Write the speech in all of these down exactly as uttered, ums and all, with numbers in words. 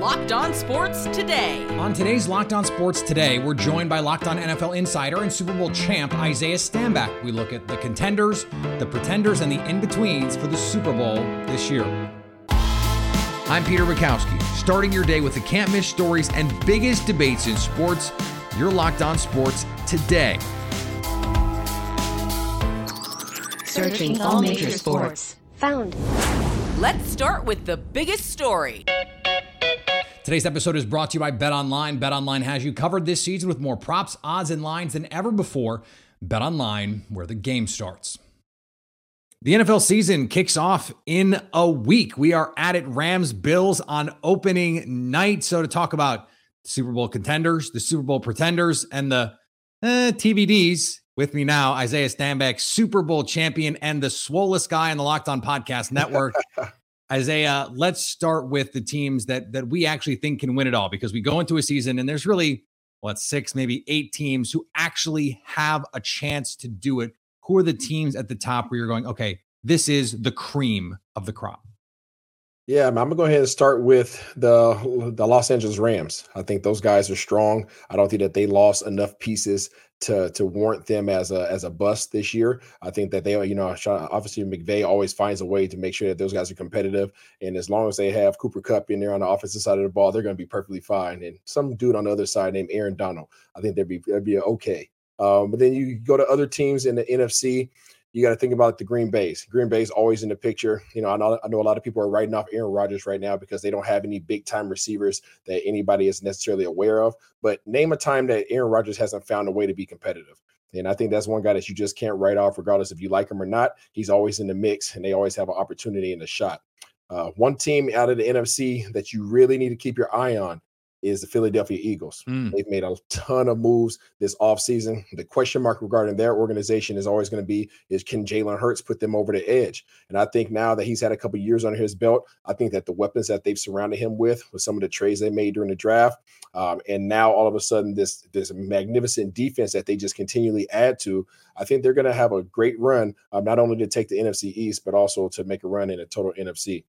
Locked On Sports Today. On today's Locked On Sports Today, we're joined by Locked On N F L insider and Super Bowl champ Isaiah Stanback. We look at the contenders, the pretenders, and the in-betweens for the Super Bowl this year. I'm Peter Bukowski, starting your day with the can't-miss stories and biggest debates in sports. You're Locked On Sports Today. Searching all major sports. Found. Let's start with the biggest story. Today's episode is brought to you by BetOnline. BetOnline has you covered this season with more props, odds, and lines than ever before. BetOnline, where the game starts. The N F L season kicks off in a week. We are at it, Rams Bills on opening night. So to talk about Super Bowl contenders, the Super Bowl pretenders, and the eh, T B Ds, with me now, Isaiah Stanback, Super Bowl champion and the swollest guy on the Locked On Podcast Network. Isaiah, let's start with the teams that that we actually think can win it all, because we go into a season and there's really, what, six, maybe eight teams who actually have a chance to do it. Who are the teams at the top where you're going, okay, this is the cream of the crop? Yeah, I'm going to go ahead and start with the, the Los Angeles Rams. I think those guys are strong. I don't think that they lost enough pieces to to warrant them as a as a bust this year. I think that they, you know, obviously McVay always finds a way to make sure that those guys are competitive. And as long as they have Cooper Kupp in there on the offensive side of the ball, they're going to be perfectly fine. And some dude on the other side named Aaron Donald, I think they'd be, they'd be okay. Um, but then you go to other teams in the N F C. You got to think about the Green Bay's. Green Bay's always in the picture. You know, I know, I know a lot of people are writing off Aaron Rodgers right now because they don't have any big-time receivers that anybody is necessarily aware of. But name a time that Aaron Rodgers hasn't found a way to be competitive. And I think that's one guy that you just can't write off regardless if you like him or not. He's always in the mix, and they always have an opportunity and a shot. Uh, one team out of the N F C that you really need to keep your eye on is the Philadelphia Eagles. Mm. They've made a ton of moves this offseason. The question mark regarding their organization is always going to be, is can Jalen Hurts put them over the edge? And I think now that he's had a couple of years under his belt, I think that the weapons that they've surrounded him with, with some of the trades they made during the draft, um, and now all of a sudden this, this magnificent defense that they just continually add to, I think they're going to have a great run, um, not only to take the N F C East, but also to make a run in a total N F C.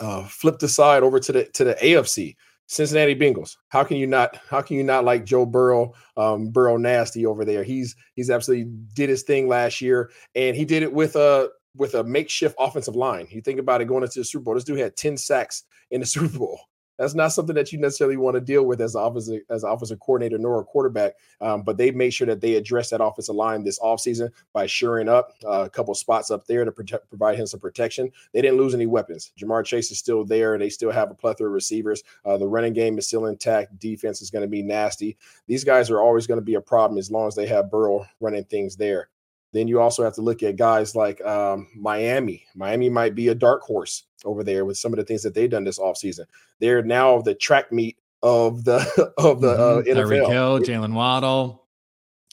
Uh, flip the side over to the to the A F C. Cincinnati Bengals. How can you not? How can you not like Joe Burrow? Um, Burrow nasty over there. He's he's absolutely did his thing last year, and he did it with a with a makeshift offensive line. You think about it going into the Super Bowl. This dude had ten sacks in the Super Bowl. That's not something that you necessarily want to deal with as an offensive, as an offensive coordinator nor a quarterback, um, but they made sure that they addressed that offensive line this offseason by shoring up uh, a couple spots up there to protect, provide him some protection. They didn't lose any weapons. Jamar Chase is still there. They still have a plethora of receivers. Uh, the running game is still intact. Defense is going to be nasty. These guys are always going to be a problem as long as they have Burrow running things there. Then you also have to look at guys like um, Miami. Miami might be a dark horse over there with some of the things that they've done this offseason. They're now the track meet of the of the uh, N F L. Tyreek Hill, Jalen Waddle.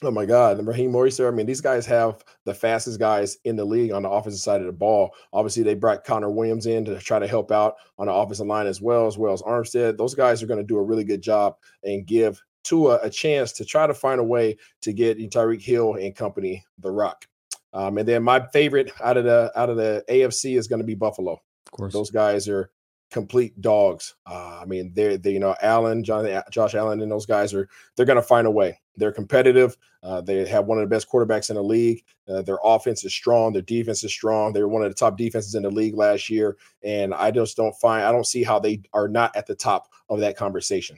Oh, my God. And Raheem Morrison. I mean, these guys have the fastest guys in the league on the offensive side of the ball. Obviously, they brought Connor Williams in to try to help out on the offensive line as well, as well as Armstead. Those guys are going to do a really good job and give Tua a chance to try to find a way to get Tyreek Hill and company the rock. Um, and then my favorite out of the out of the A F C is going to be Buffalo. Of course, those guys are complete dogs. Uh, I mean, they're they, you know Allen, John, Josh Allen, and those guys are they're going to find a way. They're competitive. Uh, they have one of the best quarterbacks in the league. Uh, their offense is strong. Their defense is strong. They were one of the top defenses in the league last year, and I just don't find I don't see how they are not at the top of that conversation.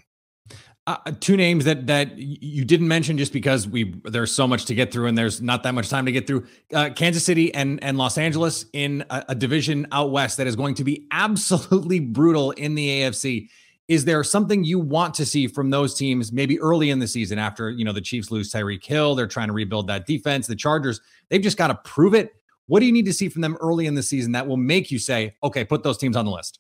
Uh, two names that that you didn't mention just because we there's so much to get through and there's not that much time to get through. Uh, Kansas City and, and Los Angeles in a, a division out west that is going to be absolutely brutal in the A F C. Is there something you want to see from those teams maybe early in the season after, you know, the Chiefs lose Tyreek Hill? They're trying to rebuild that defense. The Chargers, they've just got to prove it. What do you need to see from them early in the season that will make you say, okay, put those teams on the list?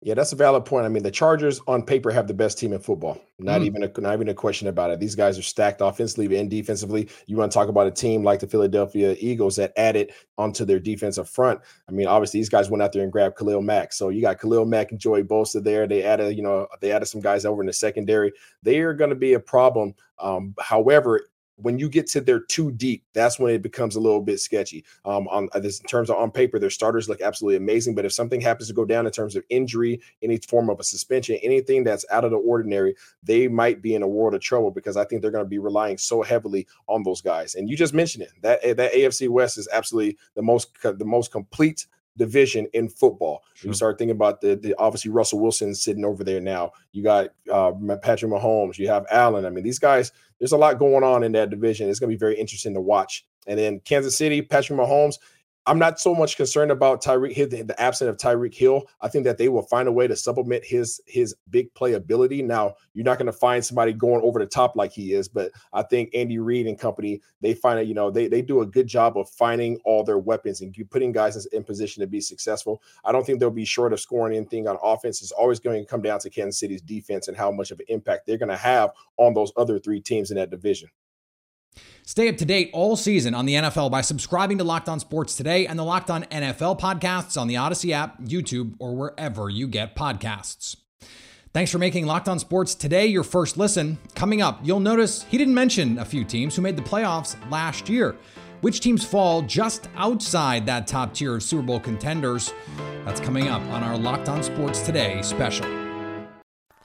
Yeah, that's a valid point. I mean, the Chargers on paper have the best team in football. Not mm. even a, not even a question about it. These guys are stacked offensively and defensively. You want to talk about a team like the Philadelphia Eagles that added onto their defensive front. I mean, obviously these guys went out there and grabbed Khalil Mack. So you got Khalil Mack and Joey Bosa there. They added, you know, they added some guys over in the secondary. They are going to be a problem. Um, however, when you get to their too deep, that's when it becomes a little bit sketchy. Um, on this, in terms of on paper, their starters look absolutely amazing. But if something happens to go down in terms of injury, any form of a suspension, anything that's out of the ordinary, they might be in a world of trouble because I think they're going to be relying so heavily on those guys. And you just mentioned it, that that A F C West is absolutely the most the most complete division in football. Sure. You start thinking about the, the obviously Russell Wilson sitting over there now. You got uh, Patrick Mahomes. You have Allen. I mean, these guys. There's a lot going on in that division. It's going to be very interesting to watch. And then Kansas City, Patrick Mahomes. I'm not so much concerned about Tyreek Hill, the, the absence of Tyreek Hill. I think that they will find a way to supplement his his big play ability. Now, you're not going to find somebody going over the top like he is, but I think Andy Reid and company, they find it, you know, they they do a good job of finding all their weapons and putting guys in, in position to be successful. I don't think they'll be short of scoring anything on offense. It's always going to come down to Kansas City's defense and how much of an impact they're going to have on those other three teams in that division. Stay up to date all season on the N F L by subscribing to Locked On Sports Today and the Locked On N F L podcasts on the Odyssey app, YouTube, or wherever you get podcasts. Thanks for making Locked On Sports Today your first listen. Coming up, you'll notice he didn't mention a few teams who made the playoffs last year. Which teams fall just outside that top tier of Super Bowl contenders? That's coming up on our Locked On Sports Today special.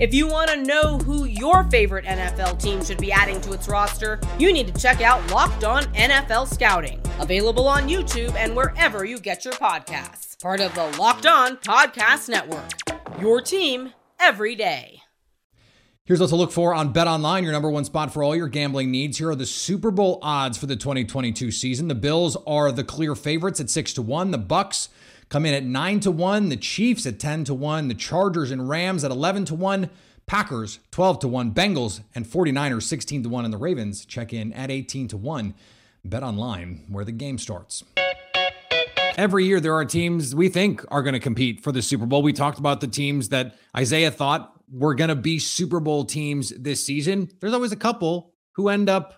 If you want to know who your favorite N F L team should be adding to its roster, you need to check out Locked On N F L Scouting, available on YouTube and wherever you get your podcasts. Part of the Locked On Podcast Network, your team every day. Here's what to look for on BetOnline, your number one spot for all your gambling needs. Here are the Super Bowl odds for the twenty twenty-two season. The Bills are the clear favorites at six to one. The Bucks come in at nine to one, the Chiefs at ten to one, the Chargers and Rams at eleven to one, Packers twelve to one, Bengals and 49ers sixteen to one, and the Ravens check in at eighteen to one. Bet online where the game starts. Every year there are teams we think are going to compete for the Super Bowl. We talked about the teams that Isaiah thought were going to be Super Bowl teams this season. There's always a couple who end up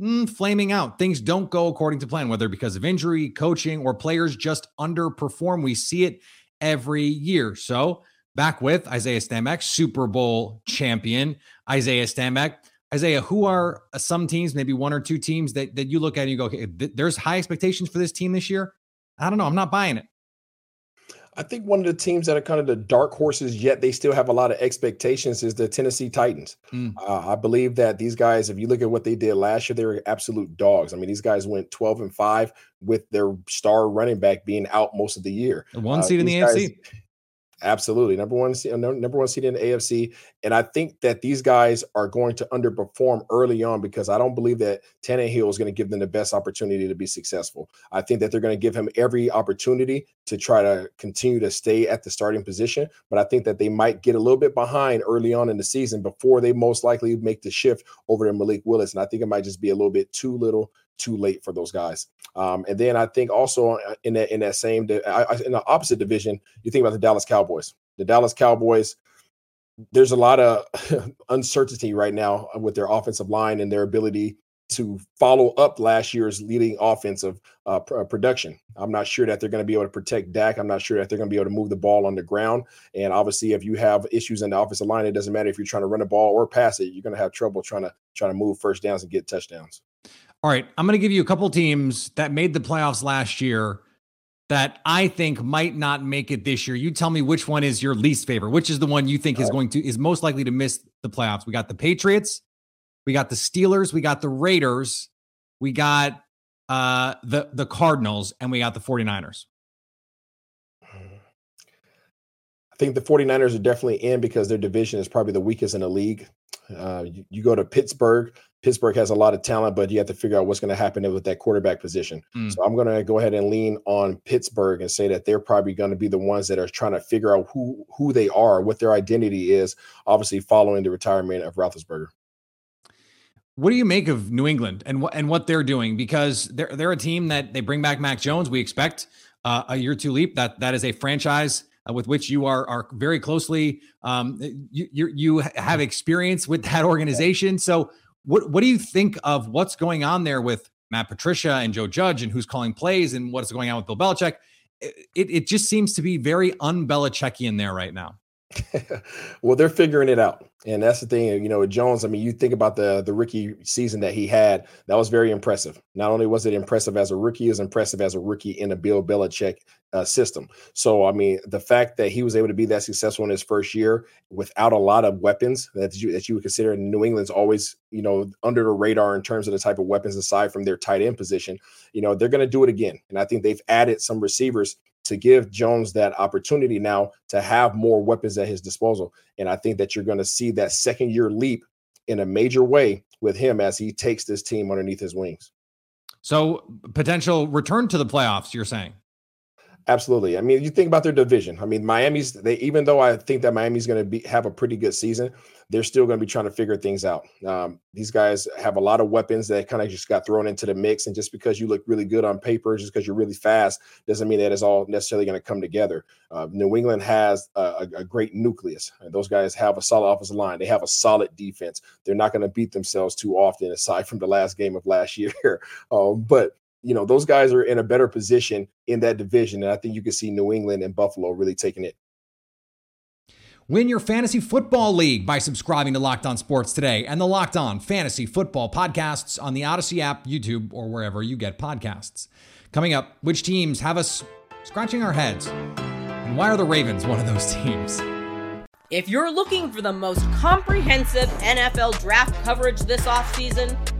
Mm, flaming out. Things don't go according to plan, whether because of injury, coaching, or players just underperform. We see it every year. So back with Isaiah Stanback, Super Bowl champion, Isaiah Stanback. Isaiah, who are some teams, maybe one or two teams that, that you look at and you go, okay, th- there's high expectations for this team this year? I don't know. I'm not buying it. I think one of the teams that are kind of the dark horses, yet they still have a lot of expectations, is the Tennessee Titans. Mm. Uh, I believe that these guys, if you look at what they did last year, they were absolute dogs. I mean, these guys went twelve and five with their star running back being out most of the year. One seed uh, in the guys, A F C. Absolutely. Number one, number one seed in the A F C. And I think that these guys are going to underperform early on because I don't believe that Tannehill is going to give them the best opportunity to be successful. I think that they're going to give him every opportunity to try to continue to stay at the starting position. But I think that they might get a little bit behind early on in the season before they most likely make the shift over to Malik Willis. And I think it might just be a little bit too little too late for those guys. Um, and then I think also in that in that same di- I, I, in the opposite division, you think about the Dallas Cowboys. The Dallas Cowboys, there's a lot of uncertainty right now with their offensive line and their ability to follow up last year's leading offensive uh, pr- production. I'm not sure that they're going to be able to protect Dak. I'm not sure that they're going to be able to move the ball on the ground. And obviously, if you have issues in the offensive line, it doesn't matter if you're trying to run the ball or pass it. You're going to have trouble trying to trying to move first downs and get touchdowns. All right, I'm going to give you a couple teams that made the playoffs last year that I think might not make it this year. You tell me which one is your least favorite, which is the one you think All is right. going to is most likely to miss the playoffs. We got the Patriots, we got the Steelers, we got the Raiders, we got uh, the the Cardinals, and we got the 49ers. I think the 49ers are definitely in because their division is probably the weakest in the league. Uh, you, you go to Pittsburgh. Pittsburgh has a lot of talent, but you have to figure out what's going to happen with that quarterback position. Mm. So I'm going to go ahead and lean on Pittsburgh and say that they're probably going to be the ones that are trying to figure out who, who they are, what their identity is, obviously following the retirement of Roethlisberger. What do you make of New England and what, and what they're doing? Because they're, they're a team that they bring back Mac Jones. We expect uh, a year two leap. That, that is a franchise Uh, with which you are are very closely, um, you, you you have experience with that organization. So what what do you think of what's going on there with Matt Patricia and Joe Judge and who's calling plays and what's going on with Bill Belichick? It it just seems to be very un-Belichickian there right now. Well, they're figuring it out. And that's the thing, you know, with Jones, I mean, you think about the, the rookie season that he had, that was very impressive. Not only was it impressive as a rookie, it was impressive as a rookie in a Bill Belichick uh, system. So, I mean, the fact that he was able to be that successful in his first year without a lot of weapons that you, that you would consider New England's always, you know, under the radar in terms of the type of weapons aside from their tight end position, you know, they're going to do it again. And I think they've added some receivers to give Jones that opportunity now to have more weapons at his disposal. And I think that you're going to see that second year leap in a major way with him as he takes this team underneath his wings. So potential return to the playoffs, you're saying? Absolutely. I mean, you think about their division. I mean, Miami's, they, even though I think that Miami's going to be have a pretty good season, they're still going to be trying to figure things out. Um, these guys have a lot of weapons that kind of just got thrown into the mix. And just because you look really good on paper, just because you're really fast, doesn't mean that it's all necessarily going to come together. Uh, New England has a, a great nucleus. Those guys have a solid offensive line. They have a solid defense. They're not going to beat themselves too often, aside from the last game of last year. um, but you know, those guys are in a better position in that division. And I think you can see New England and Buffalo really taking it. Win your fantasy football league by subscribing to Locked On Sports Today and the Locked On Fantasy Football podcasts on the Odyssey app, YouTube, or wherever you get podcasts. Coming up, which teams have us scratching our heads? And why are the Ravens one of those teams? If you're looking for the most comprehensive N F L draft coverage this offseason,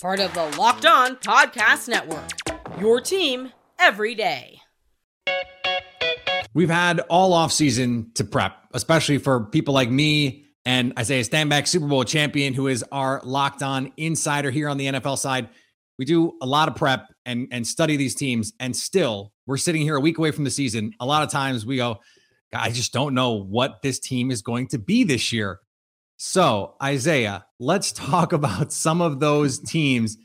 Part of the Locked On Podcast Network, your team every day. We've had all offseason to prep, especially for people like me and Isaiah Stanback, Super Bowl champion, who is our Locked On insider here on the N F L side. We do a lot of prep and, and study these teams, and still we're sitting here a week away from the season. A lot of times we go, I just don't know what this team is going to be this year. So, Isaiah, let's talk about some of those teams.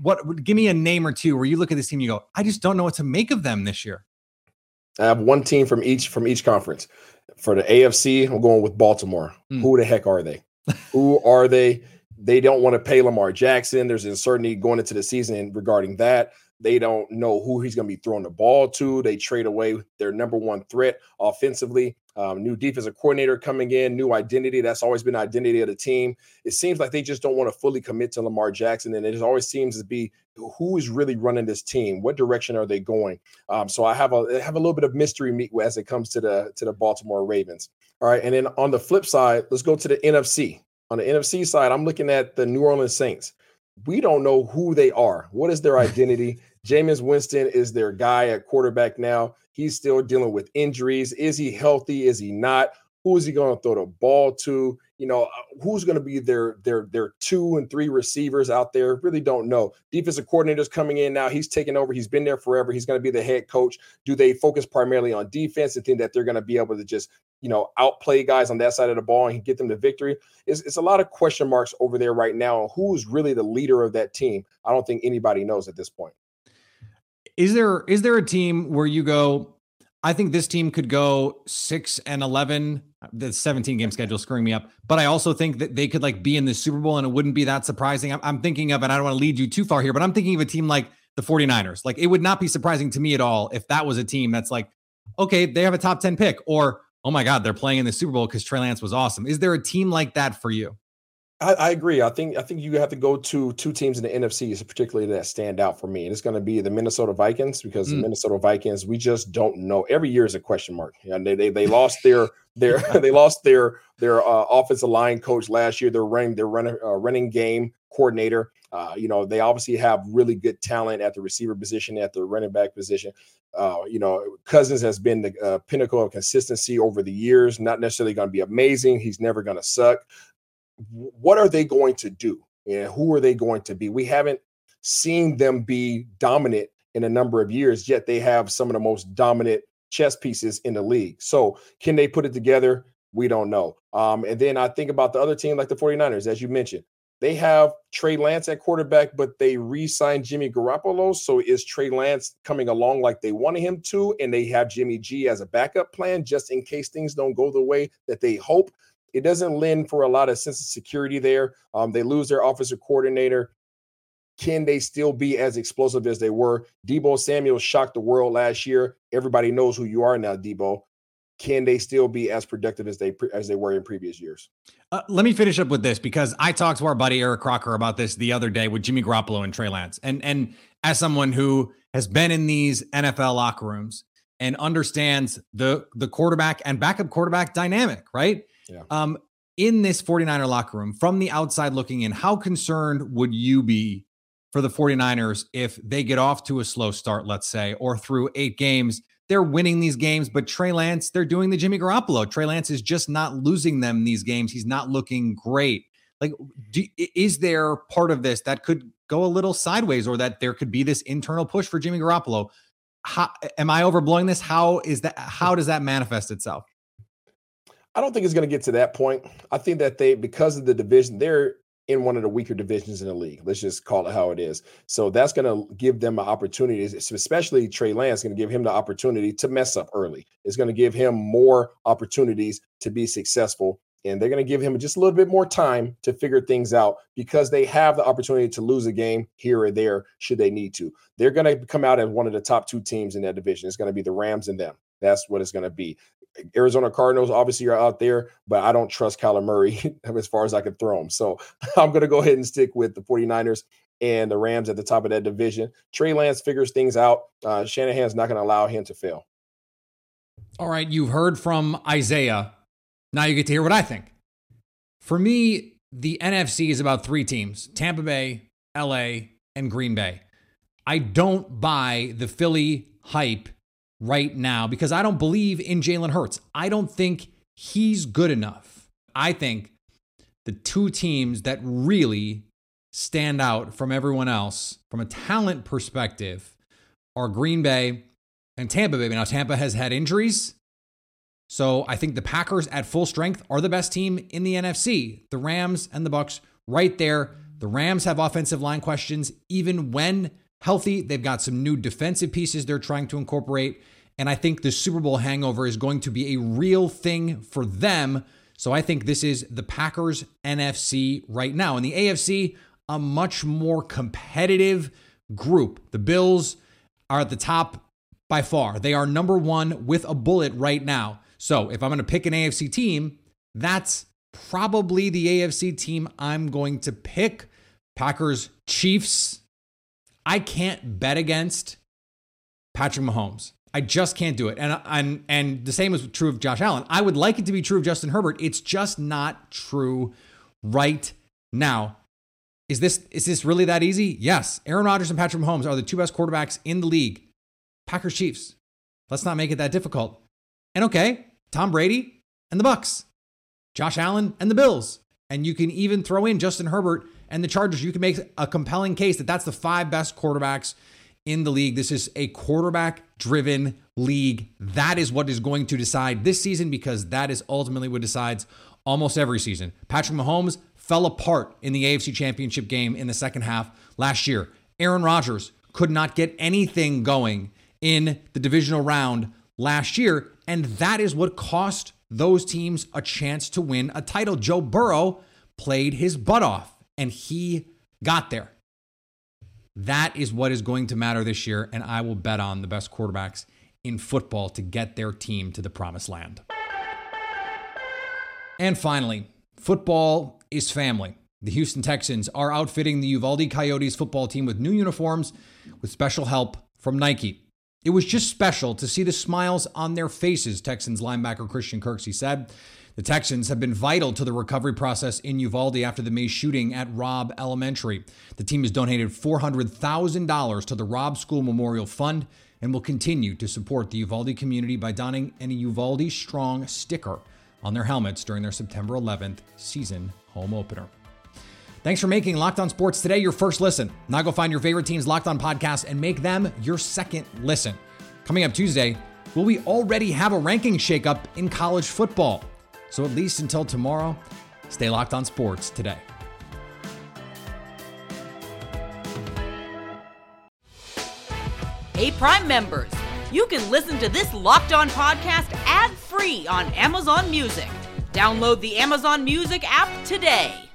What? Give me a name or two where you look at this team and you go, I just don't know what to make of them this year. I have one team from each from each conference. For the A F C, I'm going with Baltimore. Mm. Who the heck are they? Who are they? They don't want to pay Lamar Jackson. There's uncertainty going into the season regarding that. They don't know who he's going to be throwing the ball to. They trade away their number one threat offensively. Um, new defensive coordinator coming in, new identity. That's always been the identity of the team. It seems like they just don't want to fully commit to Lamar Jackson. And it just always seems to be who is really running this team. What direction are they going? Um, so I have a I have a little bit of mystery meat as it comes to the to the Baltimore Ravens. All right. And then on the flip side, let's go to the N F C. On the N F C side, I'm looking at the New Orleans Saints. We don't know who they are. What is their identity? Jameis Winston is their guy at quarterback now. He's still dealing with injuries. Is he healthy? Is he not? Who is he going to throw the ball to? You know, who's going to be their their their two and three receivers out there? Really don't know. Defensive coordinator's coming in now. He's taking over. He's been there forever. He's going to be the head coach. Do they focus primarily on defense and think that they're going to be able to just, you know, outplay guys on that side of the ball and get them to victory? It's, it's a lot of question marks over there right now. Who's really the leader of that team? I don't think anybody knows at this point. Is there is there a team where you go, I think this team could go six and eleven, the seventeen game schedule is screwing me up, but I also think that they could like be in the Super Bowl and it wouldn't be that surprising. I'm, I'm thinking of, and I don't want to lead you too far here, but I'm thinking of a team like the forty-niners. Like it would not be surprising to me at all if that was a team that's like, okay, they have a top ten pick, or, oh my God, they're playing in the Super Bowl because Trey Lance was awesome. Is there a team like that for you? I, I agree. I think I think you have to go to two teams in the N F C, particularly that stand out for me. And it's going to be the Minnesota Vikings, because mm. the Minnesota Vikings, we just don't know. Every year is a question mark. You know, they, they they lost their their they lost their their uh, offensive line coach last year. They're running their running uh, running game coordinator. Uh, you know, they obviously have really good talent at the receiver position, at the running back position. Uh, you know, Cousins has been the uh, pinnacle of consistency over the years. Not necessarily going to be amazing. He's never going to suck. What are they going to do? And who are they going to be? We haven't seen them be dominant in a number of years, yet they have some of the most dominant chess pieces in the league. So can they put it together? We don't know. Um, and then I think about the other team, like the 49ers, as you mentioned. They have Trey Lance at quarterback, but they re-signed Jimmy Garoppolo. So is Trey Lance coming along like they wanted him to? And they have Jimmy G as a backup plan just in case things don't go the way that they hope. It doesn't lend for a lot of sense of security there. Um, they lose their offensive coordinator. Can they still be as explosive as they were? Deebo Samuel shocked the world last year. Everybody knows who you are now, Deebo. Can they still be as productive as they as they were in previous years? Uh, let me finish up with this, because I talked to our buddy Eric Crocker about this the other day with Jimmy Garoppolo and Trey Lance. And, and as someone who has been in these N F L locker rooms and understands the, the quarterback and backup quarterback dynamic, right? Yeah. Um, in this 49er locker room, from the outside looking in, how concerned would you be for the 49ers if they get off to a slow start, let's say, or through eight games, they're winning these games, but Trey Lance, they're doing the Jimmy Garoppolo. Trey Lance is just not losing them these games. He's not looking great. Like, do, is there part of this that could go a little sideways, or that there could be this internal push for Jimmy Garoppolo? How, am I overblowing this? How is that? How does that manifest itself? I don't think it's going to get to that point. I think that they, because of the division, they're in one of the weaker divisions in the league. Let's just call it how it is. So that's going to give them an opportunity, especially Trey Lance, going to give him the opportunity to mess up early. It's going to give him more opportunities to be successful. And they're going to give him just a little bit more time to figure things out, because they have the opportunity to lose a game here or there should they need to. They're going to come out as one of the top two teams in that division. It's going to be the Rams and them. That's what it's going to be. Arizona Cardinals obviously are out there, but I don't trust Kyler Murray as far as I can throw him. So I'm going to go ahead and stick with the 49ers and the Rams at the top of that division. Trey Lance figures things out. Uh, Shanahan's not going to allow him to fail. All right. You've heard from Isaiah. Now you get to hear what I think. For me, the N F C is about three teams: Tampa Bay, L A, and Green Bay. I don't buy the Philly hype right now, because I don't believe in Jalen Hurts. I don't think he's good enough. I think the two teams that really stand out from everyone else, from a talent perspective, are Green Bay and Tampa Bay. Now, Tampa has had injuries, so I think the Packers at full strength are the best team in the N F C. The Rams and the Bucks right there. The Rams have offensive line questions, even when healthy. They've got some new defensive pieces they're trying to incorporate. And I think the Super Bowl hangover is going to be a real thing for them. So I think this is the Packers N F C right now. And the A F C, a much more competitive group. The Bills are at the top by far. They are number one with a bullet right now. So if I'm going to pick an A F C team, that's probably the A F C team I'm going to pick. Packers, Chiefs. I can't bet against Patrick Mahomes. I just can't do it. And, and, and the same is true of Josh Allen. I would like it to be true of Justin Herbert. It's just not true right now. Is this, is this really that easy? Yes. Aaron Rodgers and Patrick Mahomes are the two best quarterbacks in the league. Packers, Chiefs. Let's not make it that difficult. And okay, Tom Brady and the Bucks. Josh Allen and the Bills. And you can even throw in Justin Herbert and the Chargers. You can make a compelling case that that's the five best quarterbacks in the league. This is a quarterback-driven league. That is what is going to decide this season, because that is ultimately what decides almost every season. Patrick Mahomes fell apart in the A F C Championship game in the second half last year. Aaron Rodgers could not get anything going in the divisional round last year, and that is what cost those teams a chance to win a title. Joe Burrow played his butt off, and he got there. That is what is going to matter this year, and I will bet on the best quarterbacks in football to get their team to the promised land. And finally, football is family. The Houston Texans are outfitting the Uvalde Coyotes football team with new uniforms with special help from Nike. It was just special to see the smiles on their faces, Texans linebacker Christian Kirksey said. The Texans have been vital to the recovery process in Uvalde after the May shooting at Robb Elementary. The team has donated four hundred thousand dollars to the Robb School Memorial Fund and will continue to support the Uvalde community by donning an Uvalde Strong sticker on their helmets during their September eleventh season home opener. Thanks for making Locked On Sports Today your first listen. Now go find your favorite team's Locked On podcast and make them your second listen. Coming up Tuesday, will we already have a ranking shakeup in college football? So at least until tomorrow, stay locked on sports today. Hey, Prime members, you can listen to this Locked On podcast ad-free on Amazon Music. Download the Amazon Music app today.